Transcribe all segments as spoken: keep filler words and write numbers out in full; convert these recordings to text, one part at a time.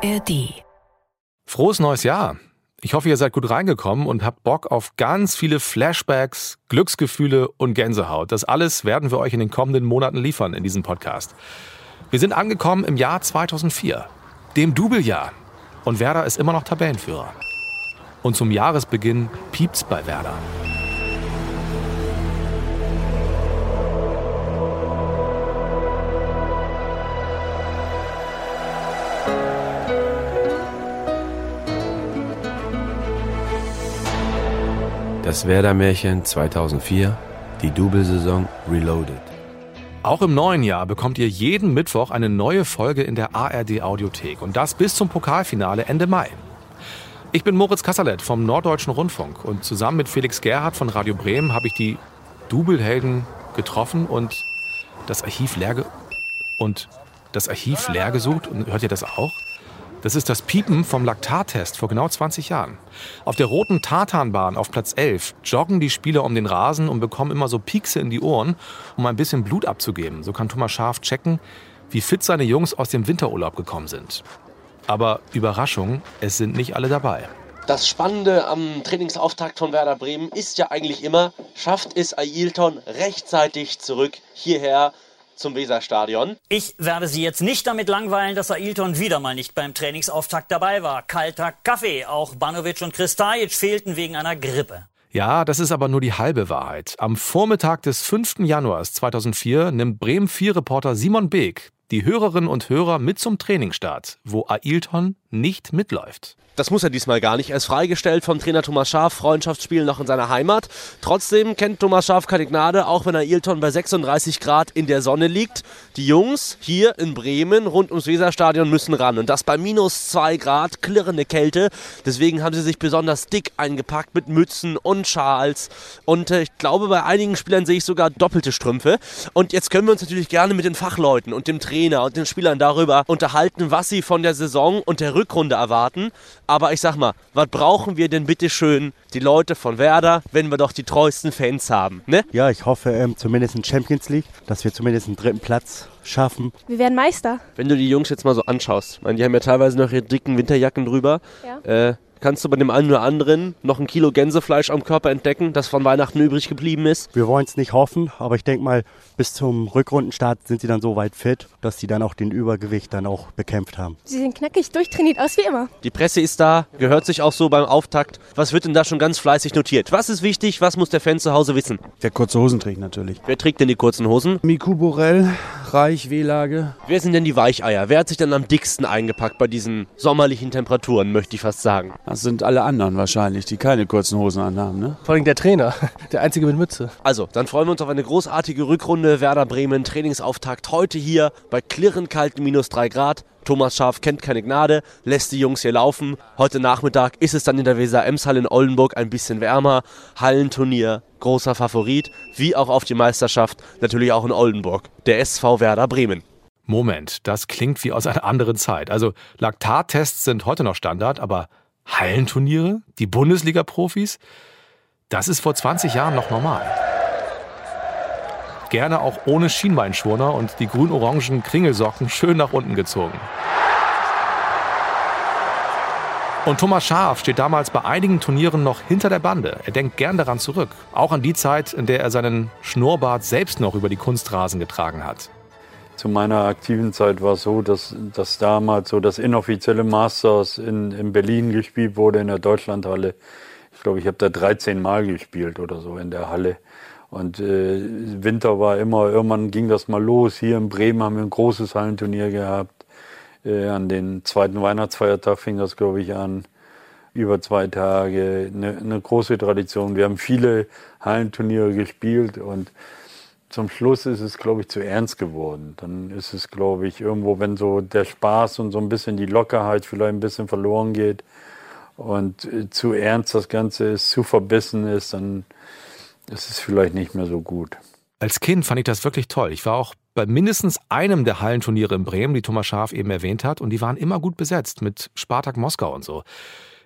A R D. Frohes neues Jahr. Ich hoffe, ihr seid gut reingekommen und habt Bock auf ganz viele Flashbacks, Glücksgefühle und Gänsehaut. Das alles werden wir euch in den kommenden Monaten liefern in diesem Podcast. Wir sind angekommen im Jahr zweitausendvier, dem Double-Jahr. Und Werder ist immer noch Tabellenführer. Und zum Jahresbeginn piept's bei Werder. Das Werder-Märchen zweitausendvier, die Double-Saison reloaded. Auch im neuen Jahr bekommt ihr jeden Mittwoch eine neue Folge in der A R D-Audiothek und das bis zum Pokalfinale Ende Mai. Ich bin Moritz Cassalette vom Norddeutschen Rundfunk und zusammen mit Felix Gerhard von Radio Bremen habe ich die Double-Helden getroffen und das Archiv leer ge- und das Archiv leer gesucht. Und hört ihr das auch? Das ist das Piepen vom Laktattest vor genau zwanzig Jahren. Auf der roten Tartanbahn auf Platz elf joggen die Spieler um den Rasen und bekommen immer so Piekse in die Ohren, um ein bisschen Blut abzugeben. So kann Thomas Schaaf checken, wie fit seine Jungs aus dem Winterurlaub gekommen sind. Aber Überraschung, es sind nicht alle dabei. Das Spannende am Trainingsauftakt von Werder Bremen ist ja eigentlich immer, schafft es Ailton rechtzeitig zurück hierher zum Weserstadion. Ich werde Sie jetzt nicht damit langweilen, dass Ailton wieder mal nicht beim Trainingsauftakt dabei war. Kalter Kaffee. Auch Banovic und Kristajic fehlten wegen einer Grippe. Ja, das ist aber nur die halbe Wahrheit. Am Vormittag des fünften Januar zweitausendvier nimmt Bremen vier Reporter Simon Beek die Hörerinnen und Hörer mit zum Trainingsstart, wo Ailton nicht mitläuft. Das muss er diesmal gar nicht. Er ist freigestellt vom Trainer Thomas Schaaf, Freundschaftsspiel noch in seiner Heimat. Trotzdem kennt Thomas Schaaf keine Gnade, auch wenn Ailton bei sechsunddreißig Grad in der Sonne liegt. Die Jungs hier in Bremen rund ums Weserstadion müssen ran. Und das bei minus zwei Grad, klirrende Kälte. Deswegen haben sie sich besonders dick eingepackt mit Mützen und Schals. Und äh, ich glaube, bei einigen Spielern sehe ich sogar doppelte Strümpfe. Und jetzt können wir uns natürlich gerne mit den Fachleuten und dem Trainer und den Spielern darüber unterhalten, was sie von der Saison und der Rückrunde erwarten. Aber ich sag mal, was brauchen wir denn bitte schön, die Leute von Werder, wenn wir doch die treuesten Fans haben, ne? Ja, ich hoffe ähm, zumindest in Champions League, dass wir zumindest einen dritten Platz schaffen. Wir werden Meister. Wenn du die Jungs jetzt mal so anschaust, ich meine, die haben ja teilweise noch ihre dicken Winterjacken drüber, ja. äh, kannst du bei dem einen oder anderen noch ein Kilo Gänsefleisch am Körper entdecken, das von Weihnachten übrig geblieben ist? Wir wollen es nicht hoffen, aber ich denke mal, bis zum Rückrundenstart sind sie dann so weit fit, dass sie dann auch den Übergewicht dann auch bekämpft haben. Sie sehen knackig durchtrainiert aus wie immer. Die Presse ist da, gehört sich auch so beim Auftakt. Was wird denn da schon ganz fleißig notiert? Was ist wichtig, was muss der Fan zu Hause wissen? Der kurze Hosen trägt natürlich. Wer trägt denn die kurzen Hosen? Miku Borel, Reichwehlage. Wer sind denn die Weicheier? Wer hat sich denn am dicksten eingepackt bei diesen sommerlichen Temperaturen, möchte ich fast sagen? Das sind alle anderen wahrscheinlich, die keine kurzen Hosen anhaben, ne? Vor allem der Trainer, der Einzige mit Mütze. Also, dann freuen wir uns auf eine großartige Rückrunde. Werder Bremen, Trainingsauftakt heute hier bei klirrend kalten minus drei Grad. Thomas Schaaf kennt keine Gnade, lässt die Jungs hier laufen. Heute Nachmittag ist es dann in der Weser-Ems-Halle in Oldenburg ein bisschen wärmer. Hallenturnier, großer Favorit, wie auch auf die Meisterschaft, natürlich auch in Oldenburg. Der S V Werder Bremen. Moment, das klingt wie aus einer anderen Zeit. Also, Laktattests sind heute noch Standard, aber Hallenturniere, die Bundesliga-Profis, das ist vor zwanzig Jahren noch normal. Gerne auch ohne Schienbeinschwurner und die grün-orangen Kringelsocken schön nach unten gezogen. Und Thomas Schaaf steht damals bei einigen Turnieren noch hinter der Bande. Er denkt gern daran zurück, auch an die Zeit, in der er seinen Schnurrbart selbst noch über die Kunstrasen getragen hat. Zu meiner aktiven Zeit war es so, dass, dass damals so das inoffizielle Masters in, in Berlin gespielt wurde, in der Deutschlandhalle. Ich glaube, ich habe da dreizehn Mal gespielt oder so in der Halle. Und äh, Winter war immer, irgendwann ging das mal los. Hier in Bremen haben wir ein großes Hallenturnier gehabt. Äh, an den zweiten Weihnachtsfeiertag fing das, glaube ich, an. Über zwei Tage, eine ne große Tradition. Wir haben viele Hallenturniere gespielt und zum Schluss ist es, glaube ich, zu ernst geworden. Dann ist es, glaube ich, irgendwo, wenn so der Spaß und so ein bisschen die Lockerheit vielleicht ein bisschen verloren geht und zu ernst das Ganze ist, zu verbissen ist, dann ist es vielleicht nicht mehr so gut. Als Kind fand ich das wirklich toll. Ich war auch bei mindestens einem der Hallenturniere in Bremen, die Thomas Schaaf eben erwähnt hat, und die waren immer gut besetzt mit Spartak Moskau und so.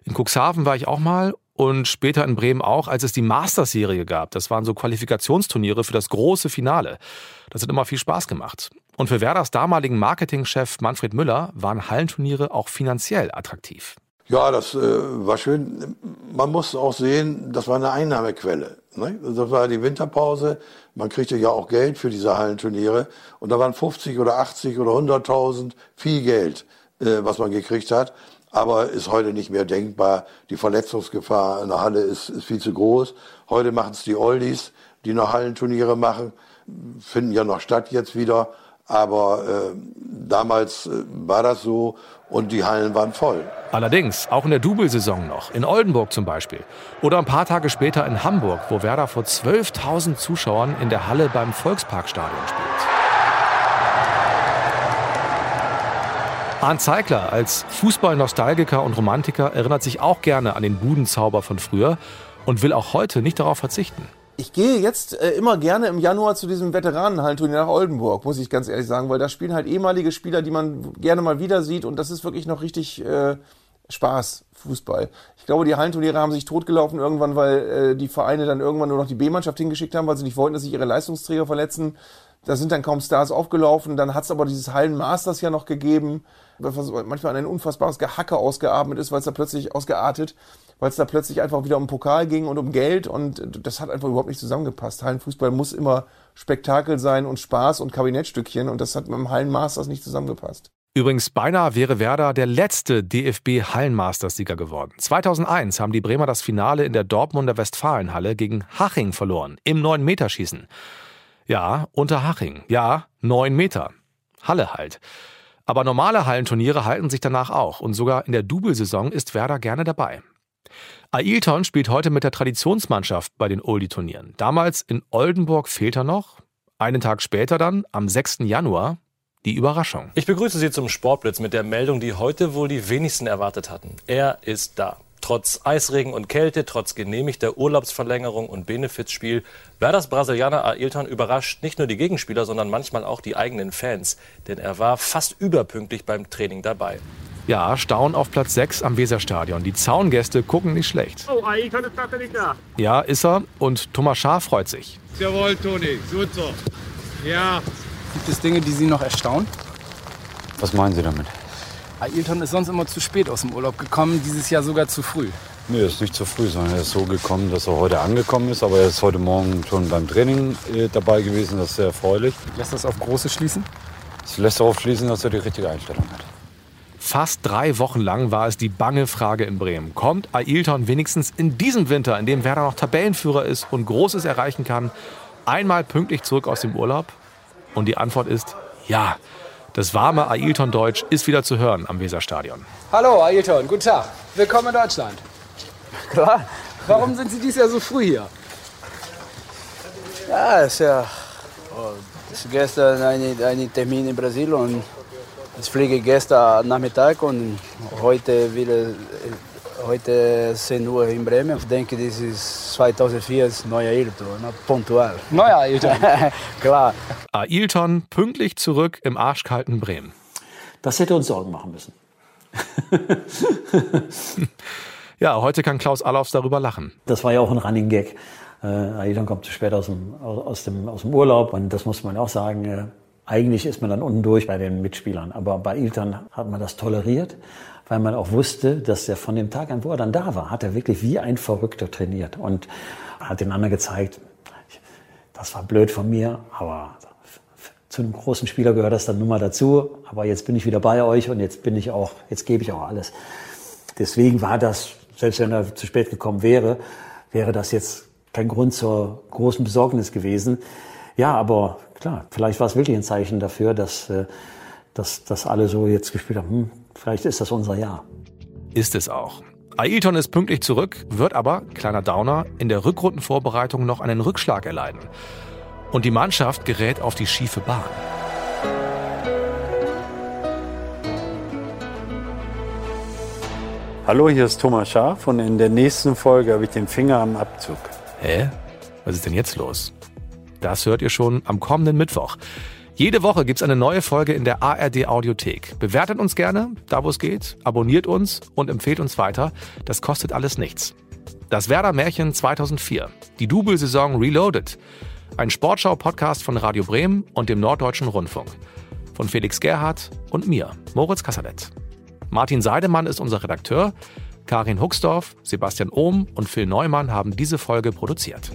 In Cuxhaven war ich auch mal und später in Bremen auch, als es die Masters-Serie gab. Das waren so Qualifikationsturniere für das große Finale. Das hat immer viel Spaß gemacht. Und für Werders damaligen Marketingchef Manfred Müller waren Hallenturniere auch finanziell attraktiv. Ja, das äh, war schön. Man muss auch sehen, das war eine Einnahmequelle. Ne? Das war die Winterpause. Man kriegte ja auch Geld für diese Hallenturniere. Und da waren fünfzig oder achtzig oder hunderttausend viel Geld, äh, was man gekriegt hat. Aber ist heute nicht mehr denkbar. Die Verletzungsgefahr in der Halle ist, ist viel zu groß. Heute machen es die Oldies, die noch Hallenturniere machen. Finden ja noch statt jetzt wieder. Aber äh, damals äh, war das so und die Hallen waren voll. Allerdings, auch in der Double-Saison noch, in Oldenburg zum Beispiel. Oder ein paar Tage später in Hamburg, wo Werder vor zwölftausend Zuschauern in der Halle beim Volksparkstadion spielt. Arnd Zeigler als Fußball-Nostalgiker und Romantiker erinnert sich auch gerne an den Budenzauber von früher und will auch heute nicht darauf verzichten. Ich gehe jetzt äh, immer gerne im Januar zu diesem Veteranenhallenturnier nach Oldenburg, muss ich ganz ehrlich sagen, weil da spielen halt ehemalige Spieler, die man gerne mal wieder sieht, und das ist wirklich noch richtig äh, Spaß, Fußball. Ich glaube, die Hallenturniere haben sich totgelaufen irgendwann, weil äh, die Vereine dann irgendwann nur noch die B-Mannschaft hingeschickt haben, weil sie nicht wollten, dass sich ihre Leistungsträger verletzen. Da sind dann kaum Stars aufgelaufen, dann hat es aber dieses Hallenmasters ja noch gegeben, was manchmal an ein unfassbares Gehacke ausgeatmet ist, weil es da plötzlich ausgeartet, weil es da plötzlich einfach wieder um Pokal ging und um Geld, und das hat einfach überhaupt nicht zusammengepasst. Hallenfußball muss immer Spektakel sein und Spaß und Kabinettstückchen, und das hat mit dem Hallenmasters nicht zusammengepasst. Übrigens, beinahe wäre Werder der letzte D F B-Hallen-Masters-Sieger geworden. zweitausendeins haben die Bremer das Finale in der Dortmunder Westfalenhalle gegen Haching verloren, im neun-Meter-Schießen. Ja, Unterhaching. Ja, neun Meter. Halle halt. Aber normale Hallenturniere halten sich danach auch. Und sogar in der Double-Saison ist Werder gerne dabei. Ailton spielt heute mit der Traditionsmannschaft bei den Oldie-Turnieren. Damals in Oldenburg fehlt er noch. Einen Tag später dann, am sechsten Januar, die Überraschung. Ich begrüße Sie zum Sportblitz mit der Meldung, die heute wohl die wenigsten erwartet hatten. Er ist da. Trotz Eisregen und Kälte, trotz genehmigter Urlaubsverlängerung und Benefizspiel, Werders Brasilianer Ailton überrascht nicht nur die Gegenspieler, sondern manchmal auch die eigenen Fans. Denn er war fast überpünktlich beim Training dabei. Ja, Staunen auf Platz sechs am Weserstadion. Die Zaungäste gucken nicht schlecht. Oh, Ailton ist gerade nicht da. Ja, ist er. Und Thomas Schaaf freut sich. Jawohl, Toni. Gut so. Ja. Gibt es Dinge, die Sie noch erstaunen? Was meinen Sie damit? Ailton ist sonst immer zu spät aus dem Urlaub gekommen, dieses Jahr sogar zu früh. Nee, er ist nicht zu früh, sondern er ist so gekommen, dass er heute angekommen ist. Aber er ist heute Morgen schon beim Training äh, dabei gewesen, das ist sehr erfreulich. Lässt das auf Große schließen? Das lässt darauf schließen, dass er die richtige Einstellung hat. Fast drei Wochen lang war es die bange Frage in Bremen. Kommt Ailton wenigstens in diesem Winter, in dem Werder noch Tabellenführer ist und Großes erreichen kann, einmal pünktlich zurück aus dem Urlaub? Und die Antwort ist ja. Das warme Ailton-Deutsch ist wieder zu hören am Weserstadion. Hallo Ailton, guten Tag. Willkommen in Deutschland. Klar. Warum sind Sie dieses Jahr so früh hier? Ja, es ist ja oh, es ist gestern ein Termin in Brasilien. Und ich fliege gestern Nachmittag und heute wieder, heute zehn Uhr in Bremen. Ich denke, das ist zweitausendvier, das neue Ailton, punktual. Neuer Ailton. Klar. Ailton pünktlich zurück im arschkalten Bremen. Das hätte uns Sorgen machen müssen. Ja, heute kann Klaus Alofs darüber lachen. Das war ja auch ein Running Gag. Äh, Ailton kommt zu spät aus dem, aus, dem, aus dem Urlaub, und das muss man auch sagen. Äh, eigentlich ist man dann unten durch bei den Mitspielern. Aber bei Ailton hat man das toleriert, weil man auch wusste, dass er von dem Tag an, wo er dann da war, hat er wirklich wie ein Verrückter trainiert und hat den anderen gezeigt, das war blöd von mir, aber zu einem großen Spieler gehört das dann nun mal dazu, aber jetzt bin ich wieder bei euch und jetzt bin ich auch, jetzt gebe ich auch alles. Deswegen war das, selbst wenn er zu spät gekommen wäre, wäre das jetzt kein Grund zur großen Besorgnis gewesen. Ja, aber klar, vielleicht war es wirklich ein Zeichen dafür, dass, dass, dass alle so jetzt gespielt haben, hm, vielleicht ist das unser Jahr. Ist es auch. Ailton ist pünktlich zurück, wird aber, kleiner Downer, in der Rückrundenvorbereitung noch einen Rückschlag erleiden. Und die Mannschaft gerät auf die schiefe Bahn. Hallo, hier ist Thomas Schaaf und in der nächsten Folge habe ich den Finger am Abzug. Hä? Was ist denn jetzt los? Das hört ihr schon am kommenden Mittwoch. Jede Woche gibt's eine neue Folge in der A R D-Audiothek. Bewertet uns gerne, da wo es geht, abonniert uns und empfehlt uns weiter. Das kostet alles nichts. Das Werder-Märchen zweitausendvier, die Double-Saison Reloaded, ein Sportschau-Podcast von Radio Bremen und dem Norddeutschen Rundfunk. Von Felix Gerhard und mir, Moritz Cassalette. Martin Seidemann ist unser Redakteur. Karin Huxdorf, Sebastian Ohm und Phil Neumann haben diese Folge produziert.